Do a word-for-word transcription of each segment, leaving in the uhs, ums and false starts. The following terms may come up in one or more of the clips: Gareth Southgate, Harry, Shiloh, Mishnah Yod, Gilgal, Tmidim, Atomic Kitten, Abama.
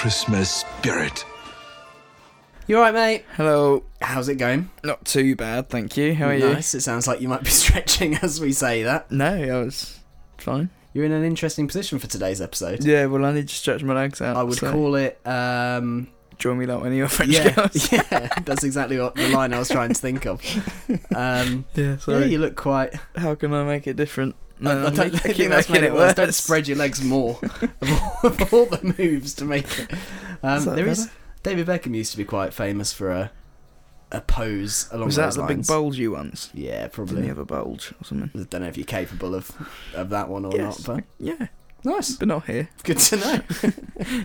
Christmas spirit. You alright, mate? Hello. How's it going? Not too bad, thank you. How are nice. you? Nice. It sounds like you might be stretching as we say that. No, I was fine. You're in an interesting position for today's episode. Yeah, well, I need to stretch my legs out. I would so. call it... Um, Draw me like one of your French yeah, girls. Yeah, that's exactly what the line I was trying to think of. Um, yeah, sorry. Yeah, you look quite... How can I make it different? No, I, I don't I think that's made it worse. worse. Don't spread your legs more. of, all, of all the moves to make it. Um, there better? is... David Beckham used to be quite famous for a a pose along those lines. Was that the big bulgy ones? Yeah, probably. Didn't he have a bulge or something? I don't know if you're capable of, of that one or yes. not. But yeah. Nice. But not here. Good to know.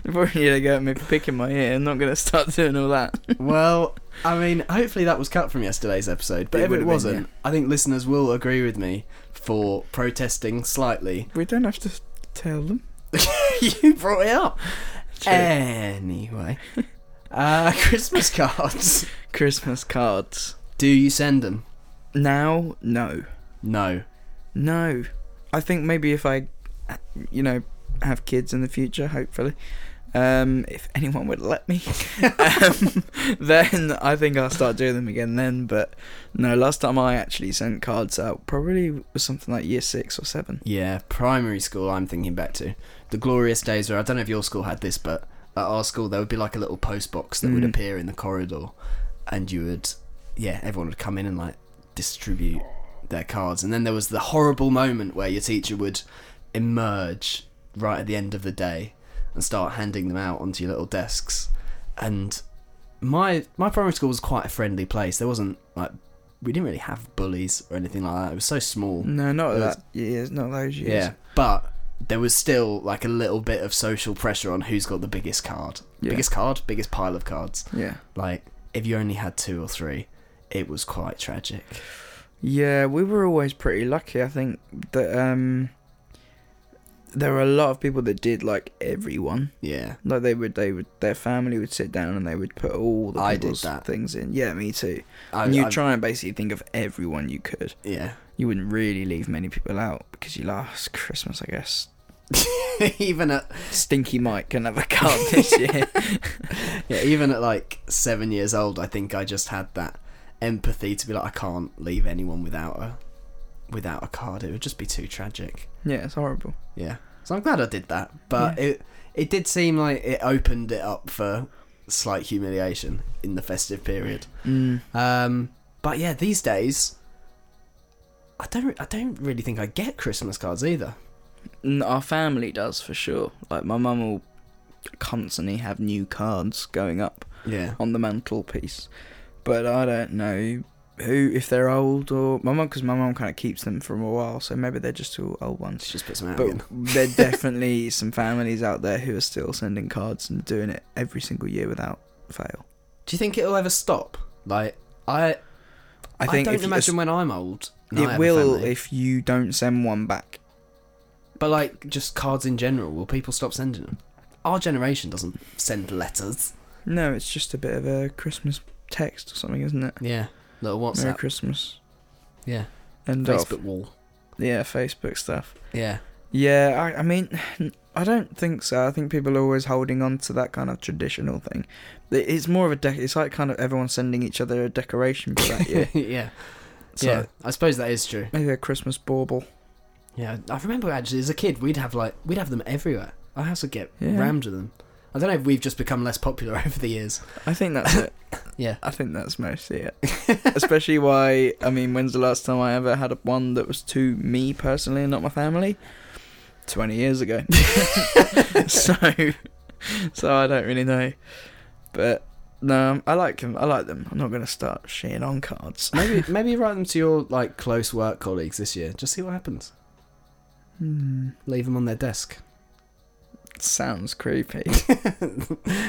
Before you're going to go at me picking my ear, I'm not going to start doing all that. Well, I mean, hopefully that was cut from yesterday's episode, but it if it wasn't, been, yeah. I think listeners will agree with me for protesting slightly. We don't have to tell them. You brought it up. True. Anyway... Uh, Christmas cards. Christmas cards. Do you send them? Now, no. No. No. I think maybe if I, you know, have kids in the future, hopefully, um, if anyone would let me, um, then I think I'll start doing them again then. But no, last time I actually sent cards out probably was something like year six or seven. Yeah, primary school I'm thinking back to. The glorious days where, I don't know if your school had this, but... At our school, there would be like a little post box that mm. would appear in the corridor, and you would, yeah, everyone would come in and like distribute their cards. And then there was the horrible moment where your teacher would emerge right at the end of the day and start handing them out onto your little desks. And my my primary school was quite a friendly place. There wasn't like we didn't really have bullies or anything like that. It was so small. No, not was, that. Yeah, not those years. Yeah, but. There was still like a little bit of social pressure on who's got the biggest card. Yeah. Biggest card? Biggest pile of cards. Yeah. Like, if you only had two or three, it was quite tragic. Yeah, we were always pretty lucky. I think that um, there were a lot of people that did like everyone. Yeah. Like they would, they would, their family would sit down and they would put all the people's things in. Yeah, me too. I, and you try and basically think of everyone you could. Yeah. You wouldn't really leave many people out because you last Christmas, I guess. Even at Stinky Mike can have a card this year. Yeah, even at like seven years old, I think I just had that empathy to be like, I can't leave anyone without a without a card. It would just be too tragic. Yeah, it's horrible. Yeah, so I'm glad I did that, but yeah. it it did seem like it opened it up for slight humiliation in the festive period. Mm. Um, but yeah, these days. I don't I don't really think I get Christmas cards either. Our family does, for sure. Like, my mum will constantly have new cards going up yeah. on the mantelpiece. But I don't know who, if they're old or... My mum, because my mum kind of keeps them for a while, so maybe they're just all old ones. She just puts them out But again. There definitely some families out there who are still sending cards and doing it every single year without fail. Do you think it'll ever stop? Like, I... I, think I don't imagine you, when I'm old... No, it will if you don't send one back. But, like, just cards in general, will people stop sending them? Our generation doesn't send letters. No, it's just a bit of a Christmas text or something, isn't it? Yeah. Little WhatsApp. Merry Christmas. Yeah. End Facebook off. Wall. Yeah, Facebook stuff. Yeah. Yeah, I, I mean, I don't think so. I think people are always holding on to that kind of traditional thing. It's more of a... De- it's like kind of everyone sending each other a decoration for that year. Yeah. So, yeah, I suppose that is true. Maybe a Christmas bauble. Yeah, I remember actually as a kid we'd have like we'd have them everywhere. Our house would get yeah. rammed with them. I don't know if we've just become less popular over the years. I think that's it. Yeah, I think that's mostly it. Especially why I mean, when's the last time I ever had one that was to me personally and not my family? Twenty years ago. so, so I don't really know, but. No, I like them. I like them. I'm not going to start shitting on cards. maybe, maybe write them to your like close work colleagues this year. Just see what happens. Hmm. Leave them on their desk. Sounds creepy.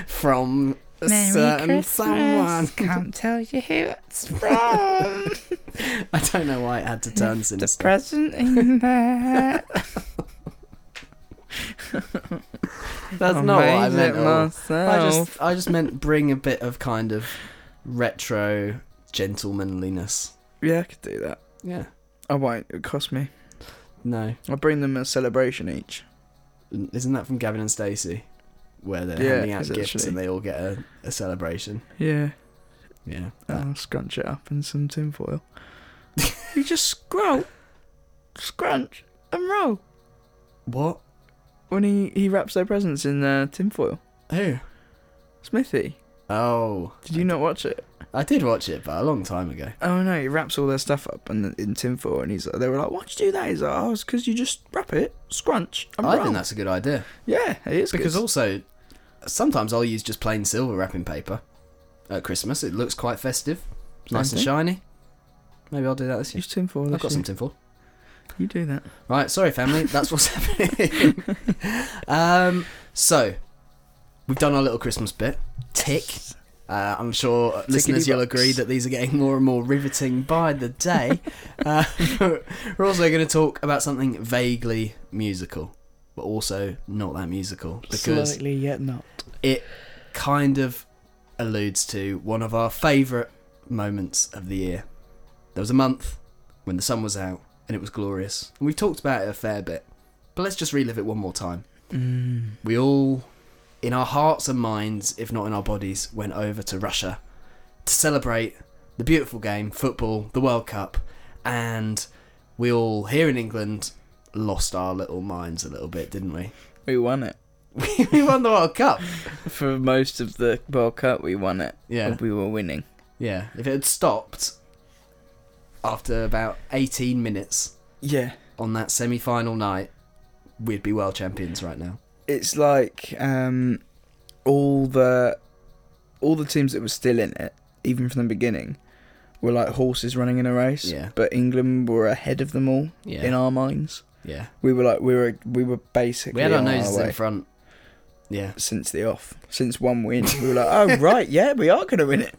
From a Merry certain Christmas. Someone. Can't tell you who it's from. I don't know why it had to turn sinister. The present in there. That's oh, not what I meant. I just, I just meant bring a bit of kind of retro gentlemanliness. Yeah, I could do that. Yeah, I won't. It would cost me. No, I'll bring them a celebration each. Isn't that from Gavin and Stacey? where they're yeah, handing out gifts and they all get a, a celebration. Yeah. Yeah. And I'll scrunch it up in some tinfoil. You just scroll, scrunch, and roll. What? When he, he wraps their presents in uh, tinfoil. Who? Smithy. Oh. Did you not watch it? I did watch it, but a long time ago. Oh, no, he wraps all their stuff up in, in tinfoil, and he's like, they were like, why'd you do that? He's like, oh, it's because you just wrap it, scrunch, and I roll. Think that's a good idea. Yeah, it is. Because good. Also, sometimes I'll use just plain silver wrapping paper at Christmas. It looks quite festive. It's nice thing. And shiny. Maybe I'll do that this year. Use tinfoil this I've got year. Some tinfoil. You do that. Right, sorry, family. That's what's happening. um, so, we've done our little Christmas bit. Tick. Uh, I'm sure Tickety listeners, box. You'll agree that these are getting more and more riveting by the day. uh, we're also going to talk about something vaguely musical, but also not that musical. Because slightly yet not. It kind of alludes to one of our favourite moments of the year. There was a month when the sun was out and it was glorious. And we've talked about it a fair bit, but let's just relive it one more time. Mm. We all... in our hearts and minds, if not in our bodies, went over to Russia to celebrate the beautiful game, football, the World Cup, and we all here in England lost our little minds a little bit, didn't we? We won it. We won the World Cup. For most of the World Cup, we won it. Yeah. We were winning. Yeah. If it had stopped after about eighteen minutes yeah. on that semi-final night, we'd be world champions right now. It's like um, all the all the teams that were still in it, even from the beginning, were like horses running in a race. Yeah. But England were ahead of them all yeah. in our minds. Yeah. We were like we were we were basically we had our noses in front. Yeah. Since the off, since one win, we were like, oh right, yeah, we are going to win it.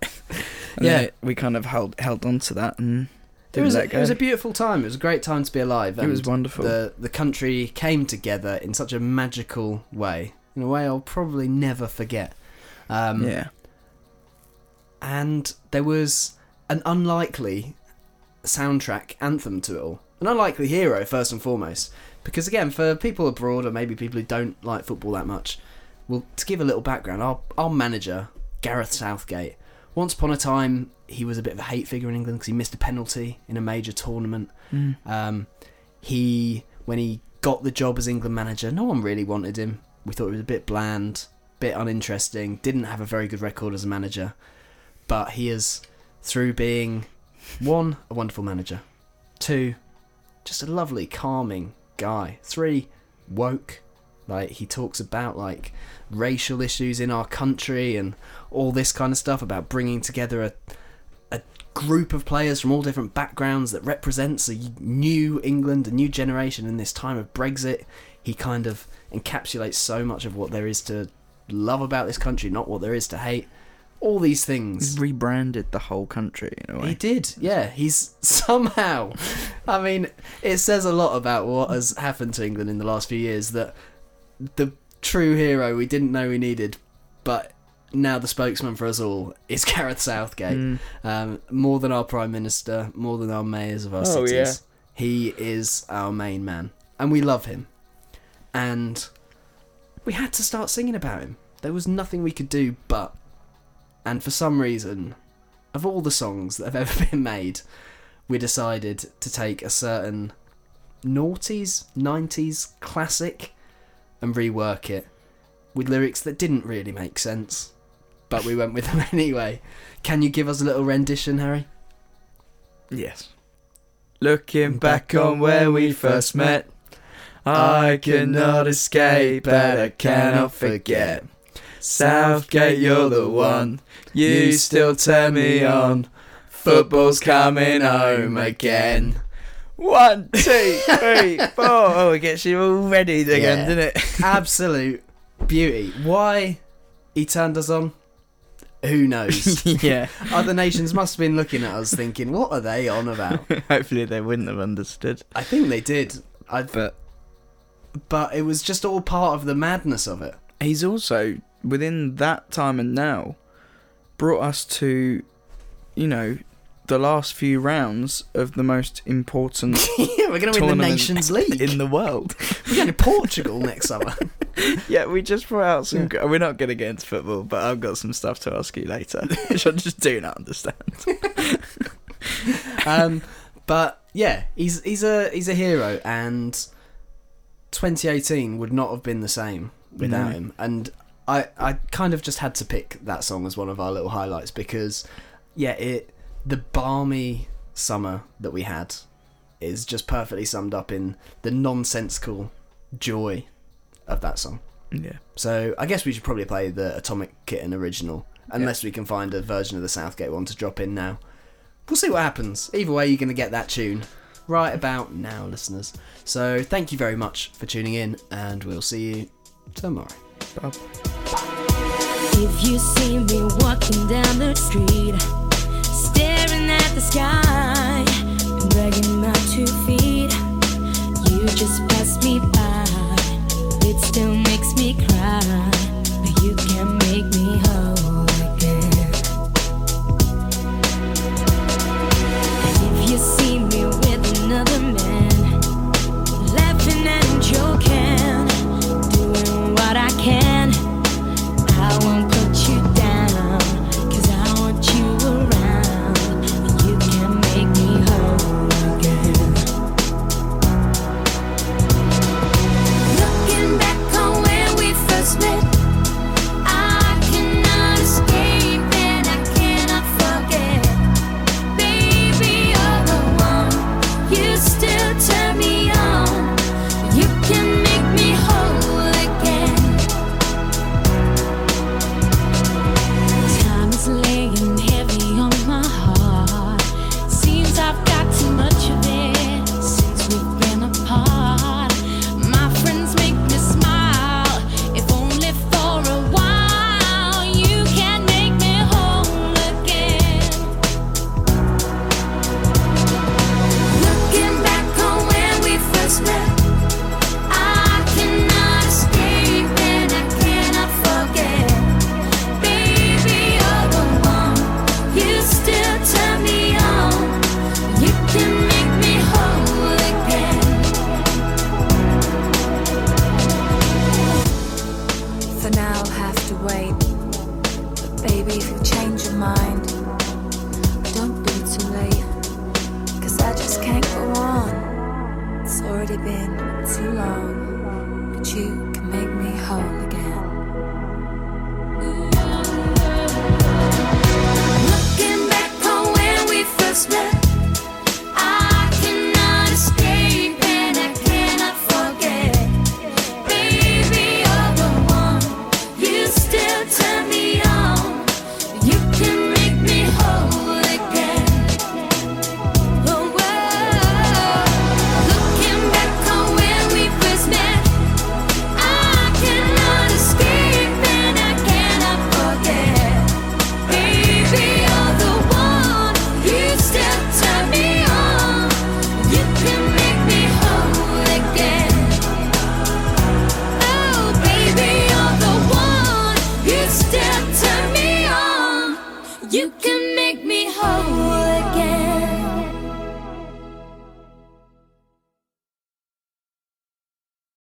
And yeah. Then we kind of held held on to that and. It was, a, it was a beautiful time. It was a great time to be alive. It was wonderful. The, the country came together in such a magical way, in a way I'll probably never forget. Um, yeah. And there was an unlikely soundtrack anthem to it all. An unlikely hero, first and foremost. Because, again, for people abroad or maybe people who don't like football that much, well, to give a little background, our, our manager, Gareth Southgate, once upon a time, he was a bit of a hate figure in England because he missed a penalty in a major tournament. Mm. Um, he, when he got the job as England manager, no one really wanted him. We thought he was a bit bland, a bit uninteresting, didn't have a very good record as a manager. But he is, through being, one, a wonderful manager. Two, just a lovely, calming guy. Three, woke. Like, he talks about, like, racial issues in our country and all this kind of stuff about bringing together a a group of players from all different backgrounds that represents a new England, a new generation in this time of Brexit. He kind of encapsulates so much of what there is to love about this country, not what there is to hate. All these things. He rebranded the whole country, in a way. He did, yeah. He's somehow... I mean, it says a lot about what has happened to England in the last few years that... the true hero we didn't know we needed, but now the spokesman for us all is Gareth Southgate. Mm. Um, more than our Prime Minister, more than our mayors of our oh, cities. Yeah. He is our main man, and we love him. And we had to start singing about him. There was nothing we could do but... And for some reason, of all the songs that have ever been made, we decided to take a certain noughties, nineties classic... and rework it with lyrics that didn't really make sense, but we went with them anyway. Can you give us a little rendition, Harry? Yes. Looking back on when we first met, I cannot escape, but I cannot forget. Southgate, you're the one, you still turn me on. Football's coming home again. One, two, three, four. Oh, it gets you all ready again, yeah. Doesn't it? Absolute beauty. Why he turned us on? Who knows? Yeah. Other nations must have been looking at us thinking, what are they on about? Hopefully they wouldn't have understood. I think they did. I'd... But but it was just all part of the madness of it. He's also, within that time and now, brought us to, you know, the last few rounds of the most important yeah, we're going to win the Nations League in the world. We're going to Portugal next summer. Yeah, we just brought out some... Yeah. We're not going to get into football, but I've got some stuff to ask you later, which I just do not understand. um, but, yeah, he's he's a he's a hero, and twenty eighteen would not have been the same without no. him. And I, I kind of just had to pick that song as one of our little highlights because, yeah, it... the balmy summer that we had is just perfectly summed up in the nonsensical joy of that song. Yeah. So I guess we should probably play the Atomic Kitten original, unless yeah. we can find a version of the Southgate one to drop in now. We'll see what happens. Either way, you're going to get that tune right about now, listeners. So thank you very much for tuning in, and we'll see you tomorrow. Bye. If you see me walking down the street, staring at the sky, dragging my two feet, you just pass me by. It still makes me cry, but you can make me whole again. And if you see me with another man, laughing and joking, doing what I can, I won't put you down, 'cause I want you around. Smith. You can make me whole.